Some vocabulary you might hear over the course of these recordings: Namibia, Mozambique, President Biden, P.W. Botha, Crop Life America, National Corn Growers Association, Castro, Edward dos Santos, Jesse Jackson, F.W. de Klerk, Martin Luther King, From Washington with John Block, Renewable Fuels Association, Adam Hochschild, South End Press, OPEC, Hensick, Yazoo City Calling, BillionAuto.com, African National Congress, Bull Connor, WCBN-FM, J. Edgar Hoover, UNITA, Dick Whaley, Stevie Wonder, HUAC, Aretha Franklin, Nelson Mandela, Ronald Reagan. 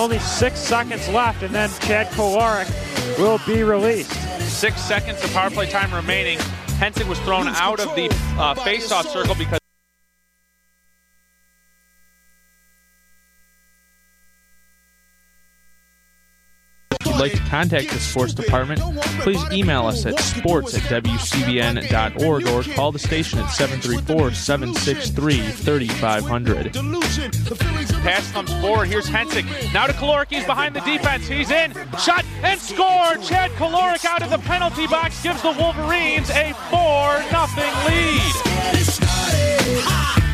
only 6 seconds left, and then Chad Kolarik will be released. 6 seconds of power play time remaining. Hensick was thrown out of the face-off circle because like to contact the sports department, please email us at sports@wcbn.org or call the station at 734-763-3500. Pass comes forward. Here's Hensick. Now to Kolarik. He's behind the defense. He's in. Shot and scored. Chad Kolarik out of the penalty box gives the Wolverines a 4-0 lead.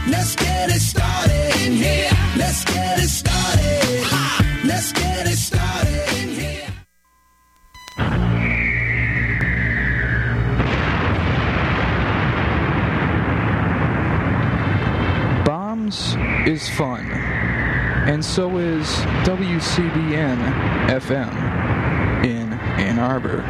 Let's get it started in here. Let's get it started. Let's get it started in here. Bombs is fun, and so is WCBN-FM in Ann Arbor.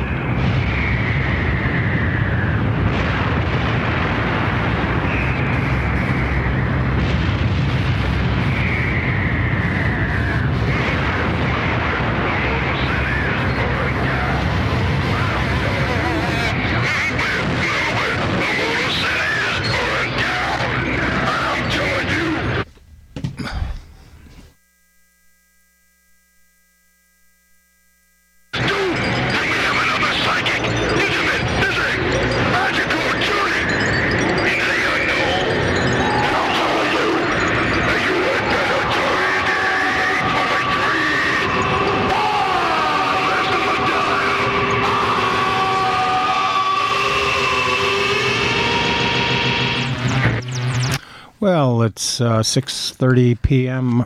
Well, it's 6:30 p.m.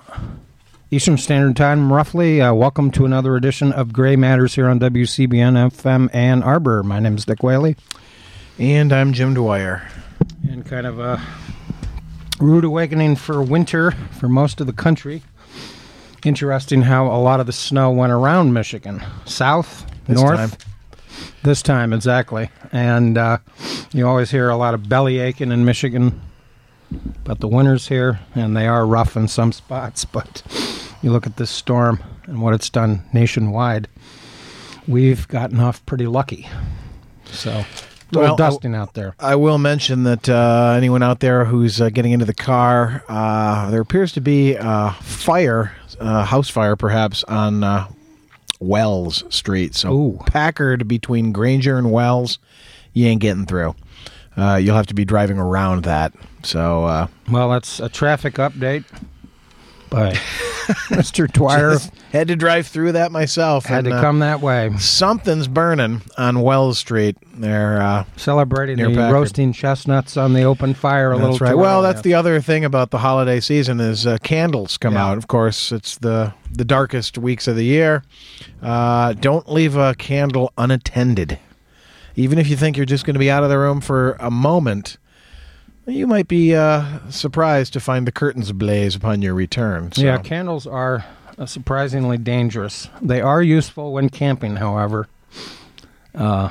Eastern Standard Time, roughly. Welcome to another edition of Gray Matters here on WCBN-FM Ann Arbor. My name is Dick Whaley. And I'm Jim Dwyer. And kind of a rude awakening for winter for most of the country. Interesting how a lot of the snow went around Michigan. South, north. This time, exactly. And you always hear a lot of belly aching in Michigan. But the winter's here, and they are rough in some spots, but you look at this storm and what it's done nationwide, we've gotten off pretty lucky. So, a little dusting out there. I will mention that anyone out there who's getting into the car, there appears to be a fire, house fire perhaps, on Wells Street. So Packard between Granger and Wells, you ain't getting through. You'll have to be driving around that. So, well, that's a traffic update by Mr. Dwyer. Had to drive through that myself. Had to come that way. Something's burning on Wells Street there. Celebrating the Packard. Roasting chestnuts on the open fire a little. Right. Well, that's the other thing about the holiday season is candles come out. Of course, it's the darkest weeks of the year. Don't leave a candle unattended. Even if you think you're just going to be out of the room for a moment, you might be surprised to find the curtains ablaze upon your return. So. Yeah, candles are surprisingly dangerous. They are useful when camping, however. So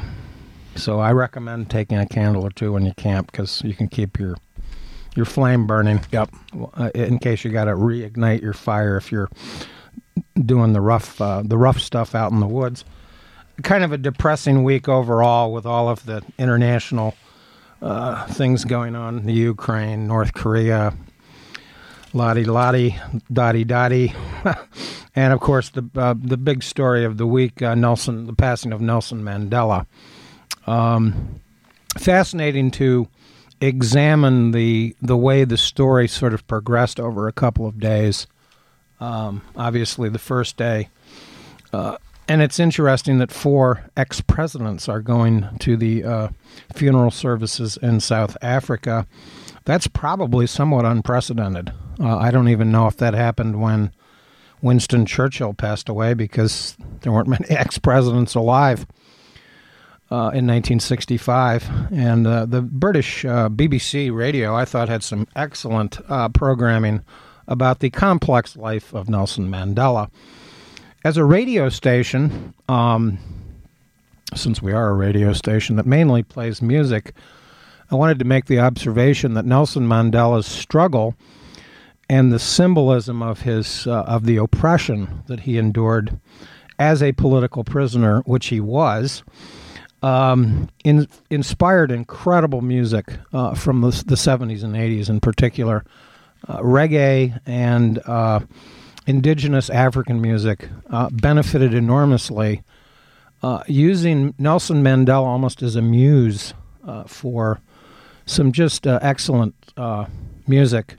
I recommend taking a candle or two when you camp because you can keep your flame burning. Yep. In case you got to reignite your fire if you're doing the rough stuff out in the woods. Kind of a depressing week overall with all of the international things going on in the Ukraine, North Korea, lottie, dotty. And, of course, the big story of the week, the passing of Nelson Mandela. Fascinating to examine the way the story sort of progressed over a couple of days. Obviously, the first day... and it's interesting that 4 ex-presidents are going to the funeral services in South Africa. That's probably somewhat unprecedented. I don't even know if that happened when Winston Churchill passed away because there weren't many ex-presidents alive in 1965. And the British BBC radio, I thought, had some excellent programming about the complex life of Nelson Mandela. As a radio station, since we are a radio station that mainly plays music, I wanted to make the observation that Nelson Mandela's struggle and the symbolism of his of the oppression that he endured as a political prisoner, which he was, inspired incredible music from the 70s and 80s in particular, reggae and indigenous African music benefited enormously, using Nelson Mandela almost as a muse for some just excellent music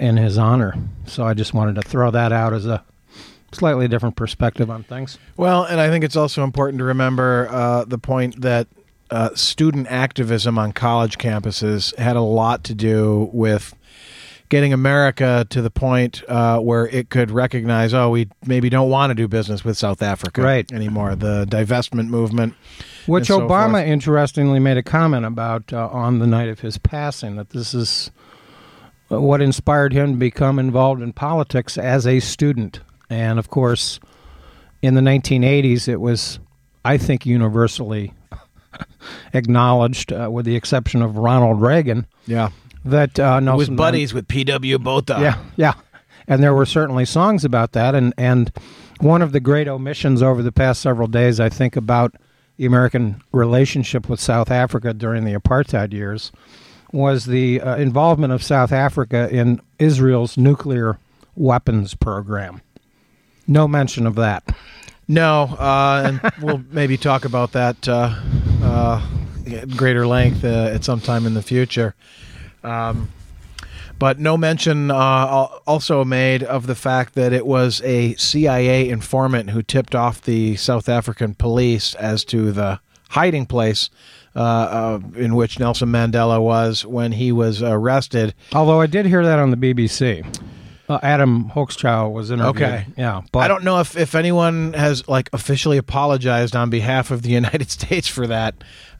in his honor. So I just wanted to throw that out as a slightly different perspective on things. Well, and I think it's also important to remember the point that student activism on college campuses had a lot to do with getting America to the point where it could recognize, oh, we maybe don't want to do business with South Africa anymore. The divestment movement. Which Obama, interestingly, made a comment about on the night of his passing, that this is what inspired him to become involved in politics as a student. And, of course, in the 1980s, it was, I think, universally acknowledged, with the exception of Ronald Reagan, that Nelson was buddies with P.W. Botha. Yeah. And there were certainly songs about that. And one of the great omissions over the past several days, I think, about the American relationship with South Africa during the apartheid years was the involvement of South Africa in Israel's nuclear weapons program. No mention of that. No, and we'll maybe talk about that at greater length at some time in the future. But no mention also made of the fact that it was a CIA informant who tipped off the South African police as to the hiding place in which Nelson Mandela was when he was arrested. Although I did hear that on the BBC. Adam Hochschild was interviewed. Okay. Yeah. But I don't know if anyone has officially apologized on behalf of the United States for that.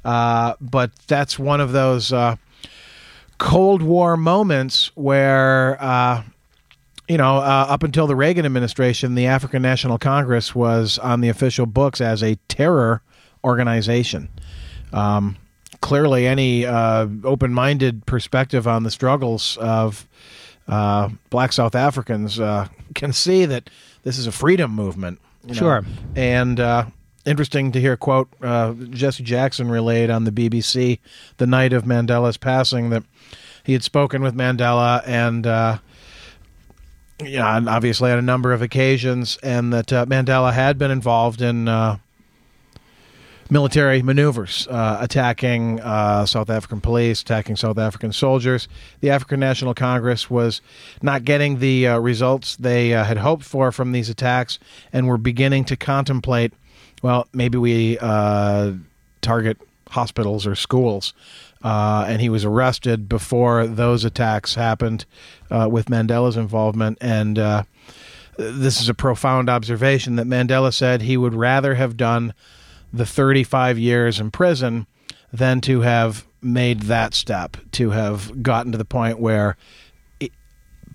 But that's one of those Cold War moments where, up until the Reagan administration, the African National Congress was on the official books as a terror organization. Clearly, any open-minded perspective on the struggles of black South Africans can see that this is a freedom movement. Sure. And interesting to hear a quote Jesse Jackson relayed on the BBC the night of Mandela's passing that he had spoken with Mandela and obviously on a number of occasions, and that Mandela had been involved in military maneuvers, attacking South African police, attacking South African soldiers. The African National Congress was not getting the results they had hoped for from these attacks and were beginning to contemplate, well, maybe we target hospitals or schools. And he was arrested before those attacks happened with Mandela's involvement. And this is a profound observation that Mandela said he would rather have done the 35 years in prison than to have made that step, to have gotten to the point where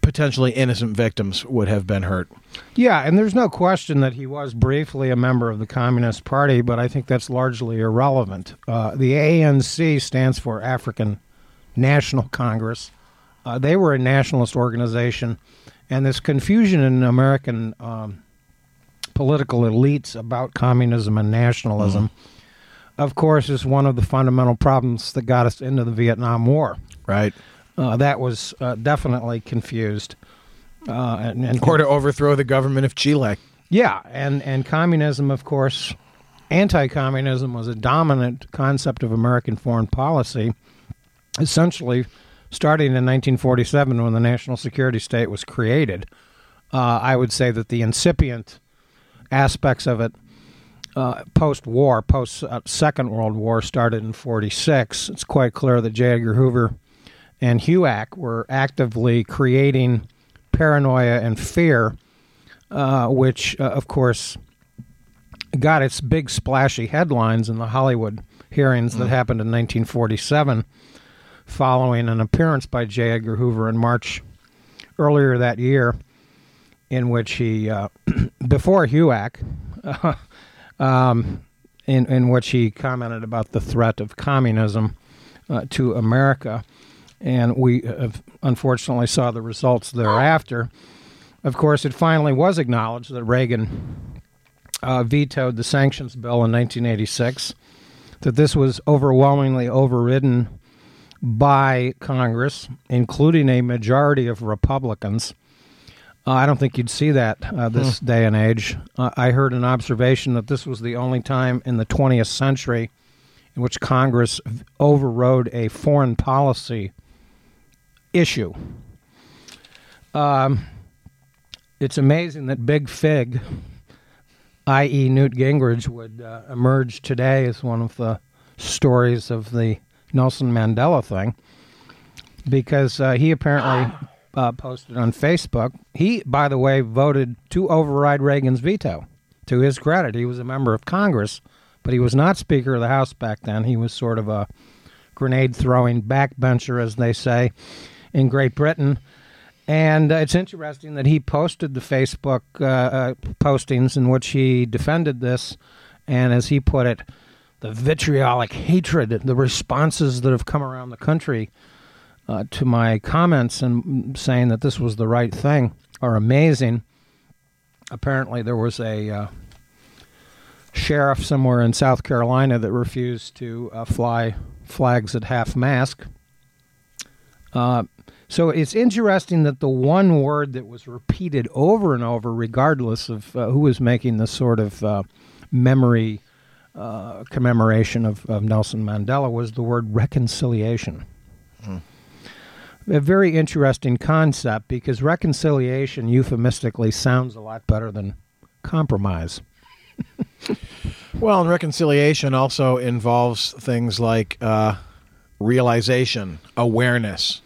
potentially innocent victims would have been hurt. Yeah, and there's no question that he was briefly a member of the Communist Party, but I think that's largely irrelevant. The ANC stands for African National Congress. They were a nationalist organization, and this confusion in American political elites about communism and nationalism, of course, is one of the fundamental problems that got us into the Vietnam War. Right. That was definitely confused. Or to overthrow the government of Chile. Yeah, and communism, of course, anti-communism was a dominant concept of American foreign policy, essentially starting in 1947 when the national security state was created. I would say that the incipient aspects of it post-war, post-Second World War, started in 46. It's quite clear that J. Edgar Hoover and HUAC were actively creating paranoia and fear, which, of course, got its big splashy headlines in the Hollywood hearings that happened in 1947 following an appearance by J. Edgar Hoover in March earlier that year, in which he, before HUAC, in which he commented about the threat of communism to America. and we unfortunately saw the results thereafter. Of course, it finally was acknowledged that Reagan vetoed the sanctions bill in 1986, that this was overwhelmingly overridden by Congress, including a majority of Republicans. I don't think you'd see that this day and age. I heard an observation that this was the only time in the 20th century in which Congress overrode a foreign policy issue. It's amazing that Big Fig, i.e. Newt Gingrich, would emerge today as one of the stories of the Nelson Mandela thing, because he apparently posted on Facebook. He, by the way, voted to override Reagan's veto. To his credit, he was a member of Congress, but he was not Speaker of the House back then. He was sort of a grenade-throwing backbencher, as they say, in Great Britain. And it's interesting that he posted the Facebook postings in which he defended this, and as he put it, the vitriolic hatred, the responses that have come around the country to my comments and saying that this was the right thing are amazing. Apparently there was a sheriff somewhere in South Carolina that refused to fly flags at half-mast. So it's interesting that the one word that was repeated over and over, regardless of who was making this sort of memory commemoration of Nelson Mandela, was the word reconciliation. Mm. A very interesting concept, because reconciliation euphemistically sounds a lot better than compromise. Well, and reconciliation also involves things like realization, awareness,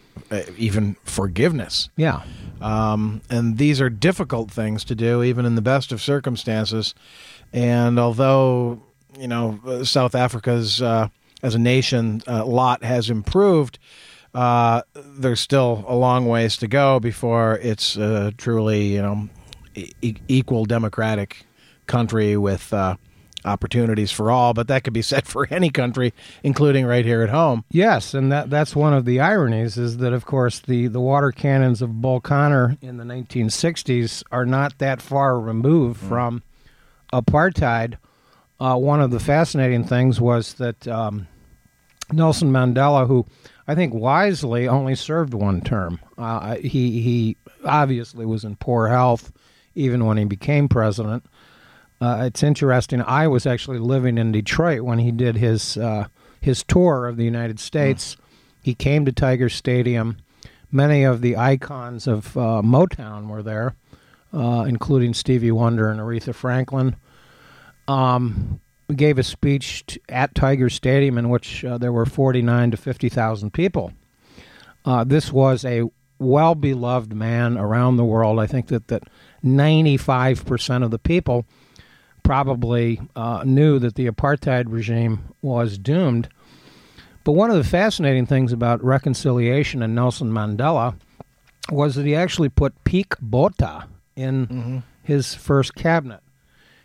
even forgiveness. Yeah. And these are difficult things to do, even in the best of circumstances. And although, you know, South Africa's, as a nation, a lot has improved, there's still a long ways to go before it's truly, you know, equal democratic country with opportunities for all, but that could be said for any country, including right here at home. Yes, and that's one of the ironies, is that, of course, the water cannons of Bull Connor in the 1960s are not that far removed from apartheid. One of the fascinating things was that Nelson Mandela, who I think wisely only served one term, he obviously was in poor health even when he became president. It's interesting. I was actually living in Detroit when he did his tour of the United States. Mm. He came to Tiger Stadium. Many of the icons of Motown were there, including Stevie Wonder and Aretha Franklin. Gave a speech at Tiger Stadium in which there were 49 to 50,000 people. This was a well-beloved man around the world. I think that 95% of the people probably knew that the apartheid regime was doomed. But one of the fascinating things about reconciliation and Nelson Mandela was that he actually put Pik Botha in his first cabinet.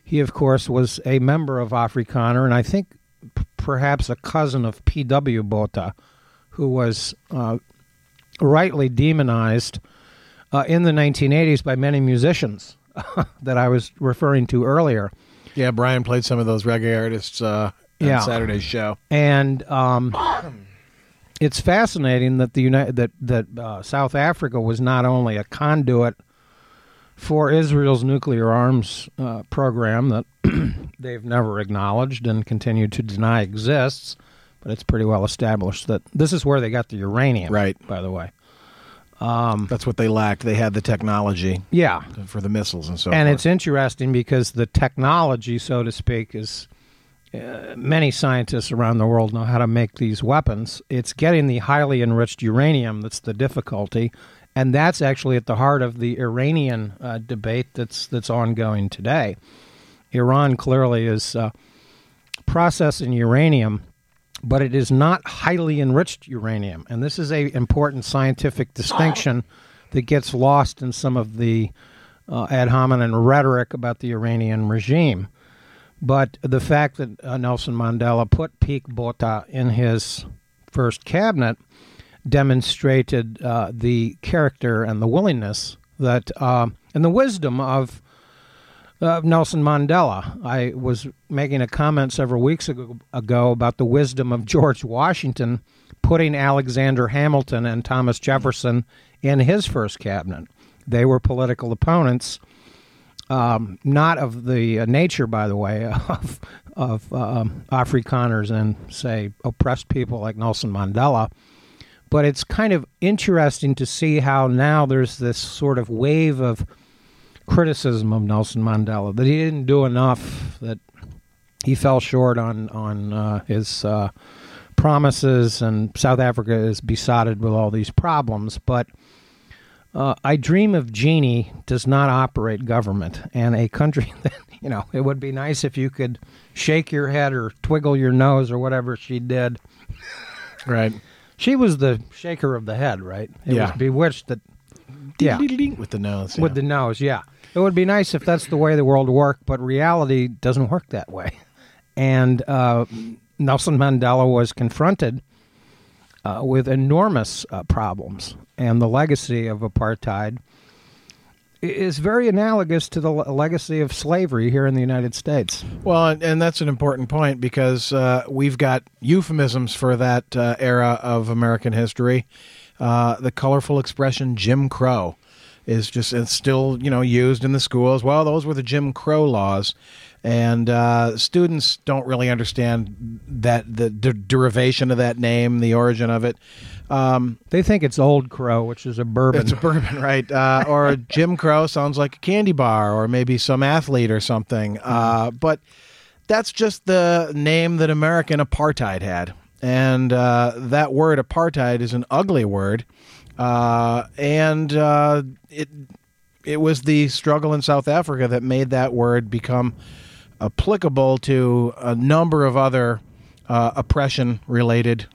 He, of course, was a member of Afrikaner, and I think perhaps a cousin of P.W. Botha, who was rightly demonized in the 1980s by many musicians that I was referring to earlier. Yeah, Brian played some of those reggae artists on Saturday's show. And it's fascinating that South Africa was not only a conduit for Israel's nuclear arms program that they've never acknowledged and continue to deny exists, but it's pretty well established that this is where they got the uranium, right? By the way. That's what they lacked. They had the technology for the missiles and so forth. And it's interesting because the technology, so to speak, is many scientists around the world know how to make these weapons. It's getting the highly enriched uranium that's the difficulty. And that's actually at the heart of the Iranian debate that's ongoing today. Iran clearly is processing uranium, but it is not highly enriched uranium. And this is an important scientific distinction that gets lost in some of the ad hominem rhetoric about the Iranian regime. But the fact that Nelson Mandela put Pik Botha in his first cabinet demonstrated the character and the willingness that and the wisdom of Nelson Mandela. I was making a comment several weeks ago about the wisdom of George Washington putting Alexander Hamilton and Thomas Jefferson in his first cabinet. They were political opponents, not of the nature, by the way, of Afrikaners and, say, oppressed people like Nelson Mandela. But it's kind of interesting to see how now there's this sort of wave of criticism of Nelson Mandela, that he didn't do enough, that he fell short on his... promises, and South Africa is besotted with all these problems, but I Dream of Jeannie does not operate government, and a country that, you know, it would be nice if you could shake your head or twiggle your nose or whatever she did. Right. She was the shaker of the head, right? It was Bewitched that... Yeah. With the nose. Yeah. With the nose, yeah. It would be nice if that's the way the world worked, but reality doesn't work that way. And... Nelson Mandela was confronted with enormous problems, and the legacy of apartheid is very analogous to the legacy of slavery here in the United States. Well, and that's an important point, because we've got euphemisms for that era of American history. The colorful expression Jim Crow is it's still, you know, used in the schools. Well, those were the Jim Crow laws. And students don't really understand that the derivation of that name, the origin of it. They think it's Old Crow, which is a bourbon. It's a bourbon, right? Or Jim Crow sounds like a candy bar, or maybe some athlete or something. But that's just the name that American apartheid had. And that word apartheid is an ugly word. It was the struggle in South Africa that made that word become applicable to a number of other oppression-related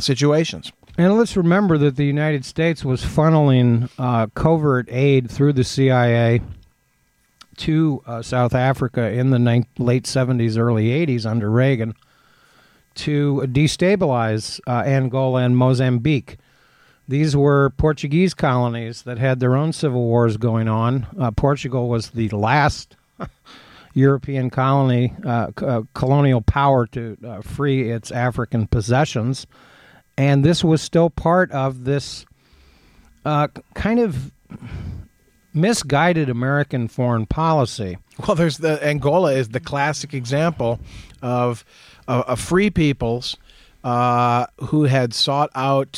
situations. And let's remember that the United States was funneling covert aid through the CIA to South Africa in the late 70s, early 80s under Reagan to destabilize Angola and Mozambique. These were Portuguese colonies that had their own civil wars going on. Portugal was the last European colony, colonial power to free its African possessions. And this was still part of this kind of misguided American foreign policy. Well, Angola is the classic example of a free people's who had sought out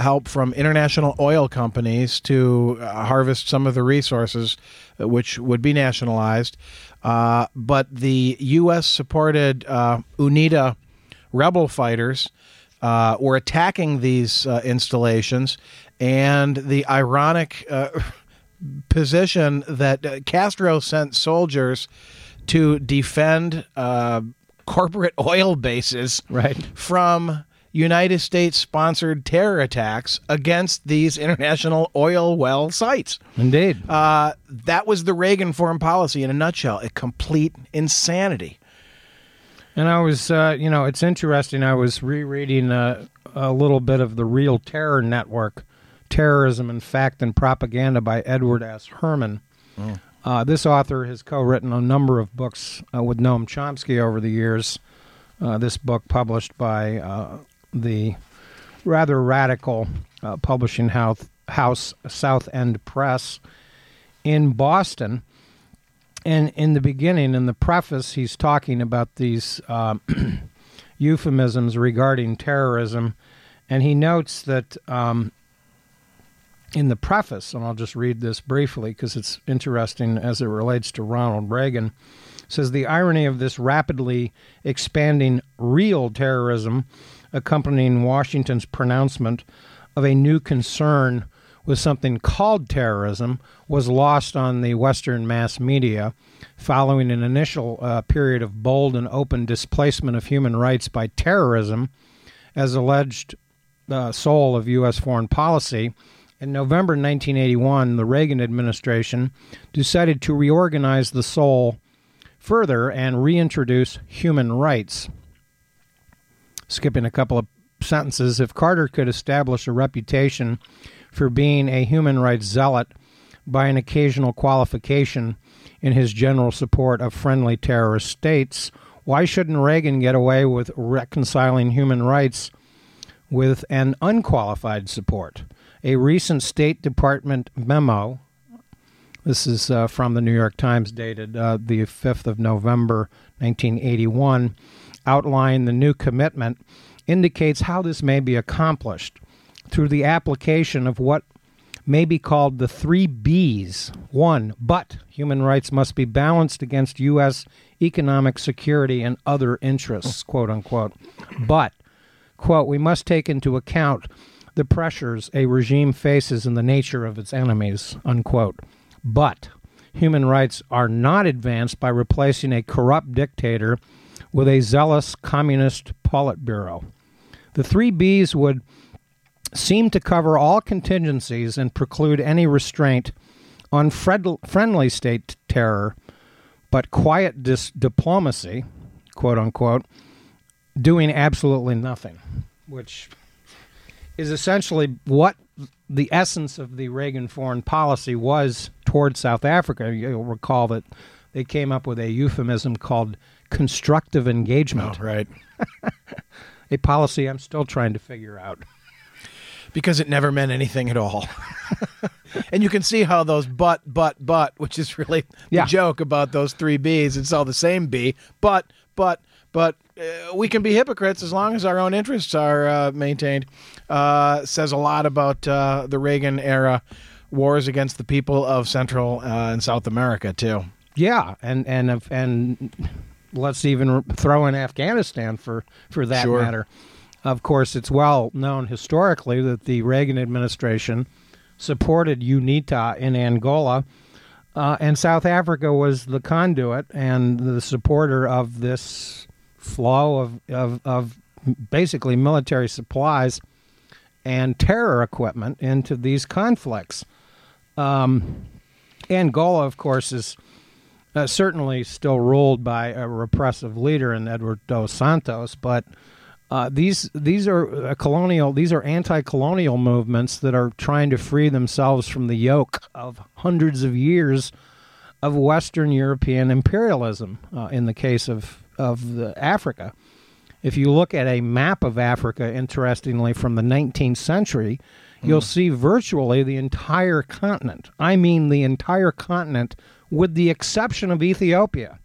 help from international oil companies to harvest some of the resources which would be nationalized. But the U.S.-supported UNITA rebel fighters were attacking these installations, and the ironic position that Castro sent soldiers to defend corporate oil bases from United States-sponsored terror attacks against these international oil well sites. Indeed. That was the Reagan foreign policy in a nutshell, a complete insanity. And I was, it's interesting, I was rereading a little bit of The Real Terror Network, Terrorism in Fact and Propaganda by Edward S. Herman. Oh. This author has co-written a number of books with Noam Chomsky over the years. This book published by the rather radical publishing house South End Press in Boston. And in the beginning, in the preface, he's talking about these euphemisms regarding terrorism. And he notes that... in the preface, and I'll just read this briefly because it's interesting as it relates to Ronald Reagan, says the irony of this rapidly expanding real terrorism accompanying Washington's pronouncement of a new concern with something called terrorism was lost on the Western mass media following an initial period of bold and open displacement of human rights by terrorism as alleged soul of U.S. foreign policy. In November 1981, the Reagan administration decided to reorganize the soul further and reintroduce human rights. Skipping a couple of sentences, if Carter could establish a reputation for being a human rights zealot by an occasional qualification in his general support of friendly terrorist states, why shouldn't Reagan get away with reconciling human rights with an unqualified support? A recent State Department memo, this is from the New York Times, dated the 5th of November, 1981, outlined the new commitment, indicates how this may be accomplished through the application of what may be called the three B's. One, but human rights must be balanced against U.S. economic security and other interests, quote unquote. But, quote, we must take into account the pressures a regime faces and the nature of its enemies, unquote. But human rights are not advanced by replacing a corrupt dictator with a zealous communist Politburo. The three B's would seem to cover all contingencies and preclude any restraint on friendly state terror, but quiet diplomacy, quote unquote, doing absolutely nothing, which is essentially what the essence of the Reagan foreign policy was toward South Africa. You'll recall that they came up with a euphemism called constructive engagement. Oh, right. A policy I'm still trying to figure out. Because it never meant anything at all. And you can see how those but, which is really the joke about those three B's. It's all the same B. But, we can be hypocrites as long as our own interests are maintained. Says a lot about the Reagan era wars against the people of Central and South America, too. Yeah, and let's even throw in Afghanistan for that matter. Of course, it's well known historically that the Reagan administration supported UNITA in Angola, and South Africa was the conduit and the supporter of this flow of basically military supplies and terror equipment into these conflicts. Angola, of course, is certainly still ruled by a repressive leader in Edward dos Santos, but these are anti-colonial movements that are trying to free themselves from the yoke of hundreds of years of Western European imperialism. In the case of Africa, if you look at a map of Africa, interestingly from the 19th century, you'll see virtually the entire continent. I mean, the entire continent, with the exception of Ethiopia,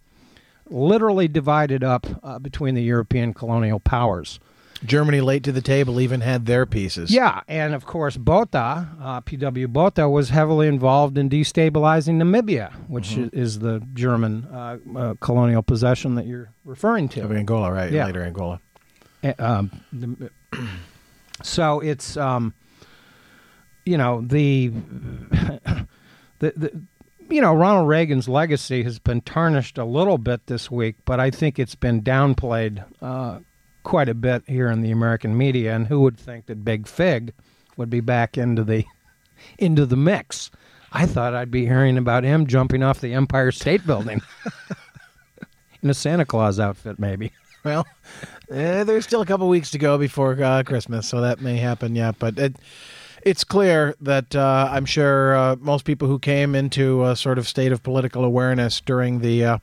literally divided up between the European colonial powers. Germany, late to the table, even had their pieces. Yeah, and of course Botha, P.W. Botha, was heavily involved in destabilizing Namibia, which is the German colonial possession that you're referring to. Of Angola, right? Yeah. Later Angola. So it's, Ronald Reagan's legacy has been tarnished a little bit this week, but I think it's been downplayed quite a bit here in the American media. And who would think that Big Fig would be back into the mix? I thought I'd be hearing about him jumping off the Empire State Building in a Santa Claus outfit, maybe. Well, there's still a couple weeks to go before Christmas, so that may happen yet, but it's clear that I'm sure most people who came into a sort of state of political awareness during the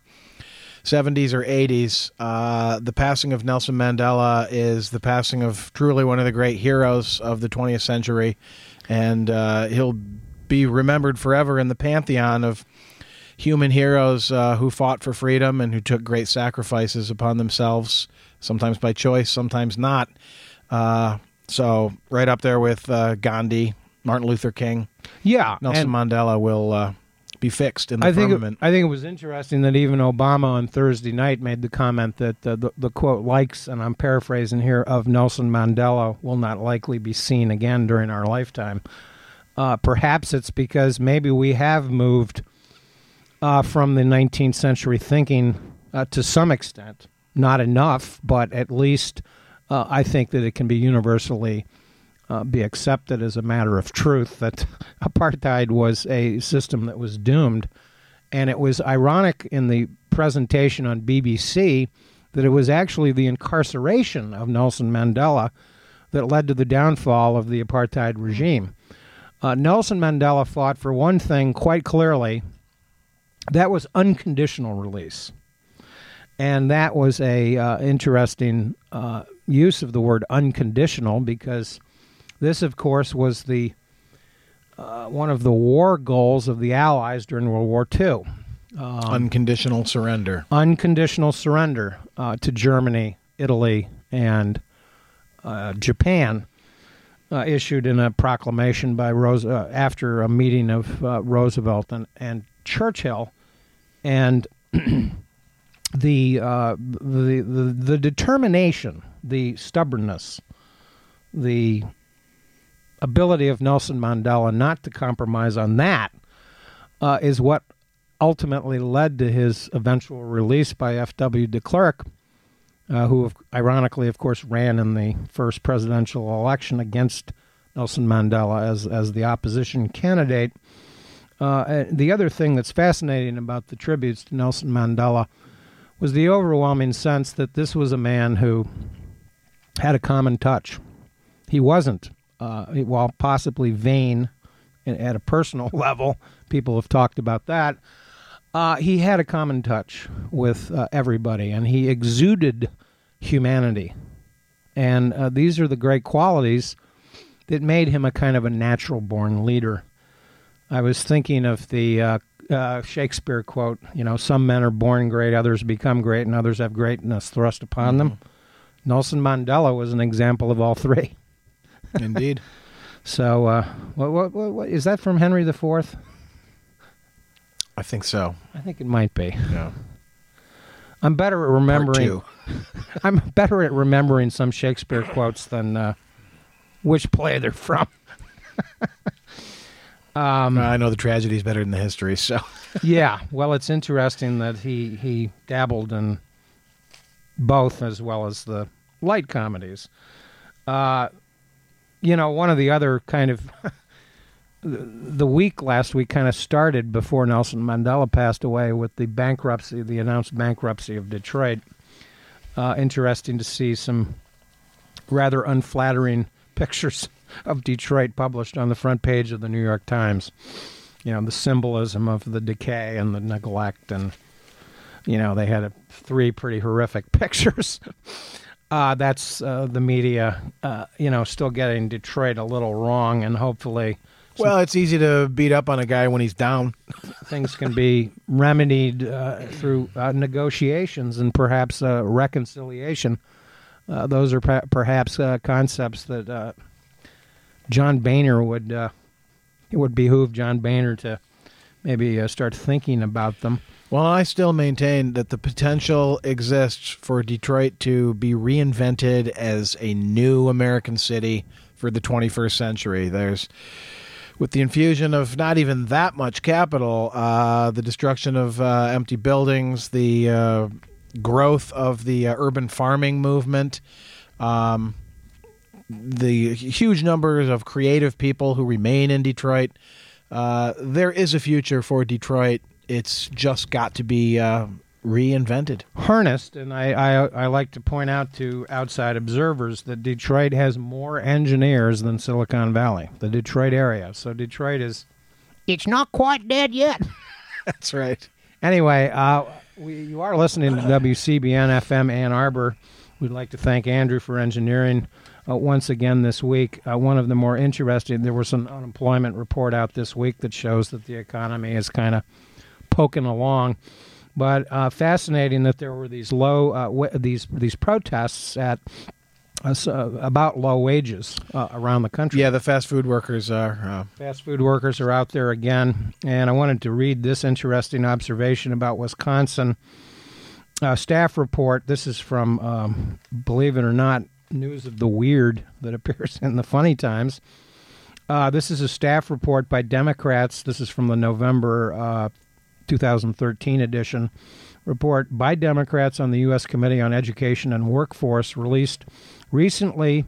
70s or 80s, the passing of Nelson Mandela is the passing of truly one of the great heroes of the 20th century, and he'll be remembered forever in the pantheon of human heroes who fought for freedom and who took great sacrifices upon themselves, sometimes by choice, sometimes not. So right up there with Gandhi, Martin Luther King, Nelson Mandela will be fixed in the firmament. I think it was interesting that even Obama on Thursday night made the comment that the quote likes, and I'm paraphrasing here, of Nelson Mandela will not likely be seen again during our lifetime. Perhaps it's because maybe we have moved from the 19th century thinking to some extent, not enough, but at least I think that it can be universally be accepted as a matter of truth that apartheid was a system that was doomed. And it was ironic in the presentation on BBC that it was actually the incarceration of Nelson Mandela that led to the downfall of the apartheid regime. Nelson Mandela fought for one thing quite clearly. That was unconditional release. And that was a interesting use of the word unconditional, because this, of course, was the one of the war goals of the Allies during World War II. Unconditional surrender. Unconditional surrender to Germany, Italy, and Japan, issued in a proclamation by after a meeting of Roosevelt and Churchill, and the determination, the stubbornness, the ability of Nelson Mandela not to compromise on that is what ultimately led to his eventual release by F.W. de Klerk, who ironically, of course, ran in the first presidential election against Nelson Mandela as the opposition candidate. The other thing that's fascinating about the tributes to Nelson Mandela was the overwhelming sense that this was a man who had a common touch. He wasn't, while possibly vain at a personal level, people have talked about that, he had a common touch with everybody, and he exuded humanity. And these are the great qualities that made him a kind of a natural-born leader. I was thinking of the Shakespeare quote, you know, some men are born great, others become great, and others have greatness thrust upon them. Nelson Mandela was an example of all three. Indeed. So, what is that from Henry IV? I think so. I think it might be. Yeah. I'm better at remembering. I'm better at remembering some Shakespeare quotes than which play they're from. I know the tragedy is better than the history, so. Yeah, well, it's interesting that he dabbled in both as well as the light comedies. You know, one of the other kind of, the week last week kind of started before Nelson Mandela passed away with the bankruptcy, the announced bankruptcy of Detroit. Interesting to see some rather unflattering pictures of Detroit published on the front page of the New York Times. You know, the symbolism of the decay and the neglect, and, you know, they had three pretty horrific pictures. That's the media, you know, still getting Detroit a little wrong, and hopefully... Well, it's easy to beat up on a guy when he's down. Things can be remedied through negotiations and perhaps reconciliation. Those are perhaps concepts that... John Boehner would, it would behoove John Boehner to maybe start thinking about them. Well, I still maintain that the potential exists for Detroit to be reinvented as a new American city for the 21st century. There's, with the infusion of not even that much capital, the destruction of empty buildings, the growth of the urban farming movement, the huge numbers of creative people who remain in Detroit. There is a future for Detroit. It's just got to be reinvented. Harnessed, and I like to point out to outside observers that Detroit has more engineers than Silicon Valley, the Detroit area. So Detroit is... It's not quite dead yet. That's right. Anyway, you are listening to WCBN-FM Ann Arbor. We'd like to thank Andrew for engineering... once again this week, one of the more interesting, there was an unemployment report out this week that shows that the economy is kind of poking along. But fascinating that there were these low these protests at about low wages around the country. Yeah, the fast food workers are. Fast food workers are out there again. And I wanted to read this interesting observation about Wisconsin. Staff report, this is from, believe it or not, News of the Weird that appears in the Funny Times. This is a staff report by Democrats. This is from the November 2013 edition. Report by Democrats on the U.S. Committee on Education and Workforce released recently,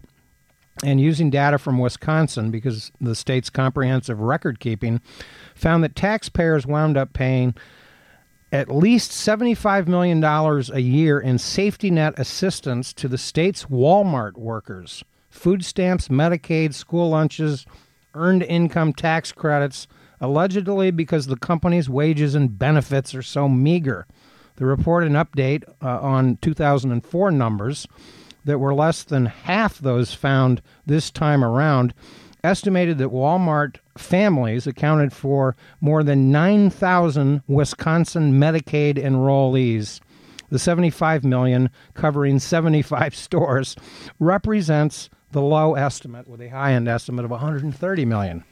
and using data from Wisconsin because the state's comprehensive record keeping found that taxpayers wound up paying at least $75 million a year in safety net assistance to the state's Walmart workers food stamps, Medicaid, school lunches, earned income tax credits, allegedly because the company's wages and benefits are so meager. The report and update on 2004 numbers that were less than half those found this time around estimated that Walmart families accounted for more than 9,000 Wisconsin Medicaid enrollees. The 75 million covering 75 stores represents the low estimate with a high-end estimate of 130 million.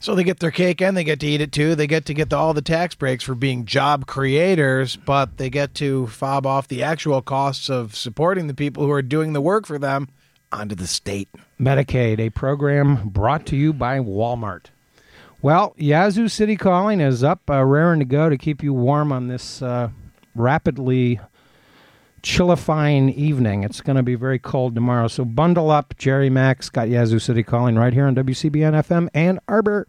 So they get their cake and they get to eat it too. They get to get all the tax breaks for being job creators, but they get to fob off the actual costs of supporting the people who are doing the work for them onto the state. Medicaid, a program brought to you by Walmart. Well, Yazoo City Calling is up, raring to go to keep you warm on this rapidly chillifying evening. It's going to be very cold tomorrow, so bundle up. Jerry Mack's got Yazoo City Calling right here on WCBN-FM Ann Arbor.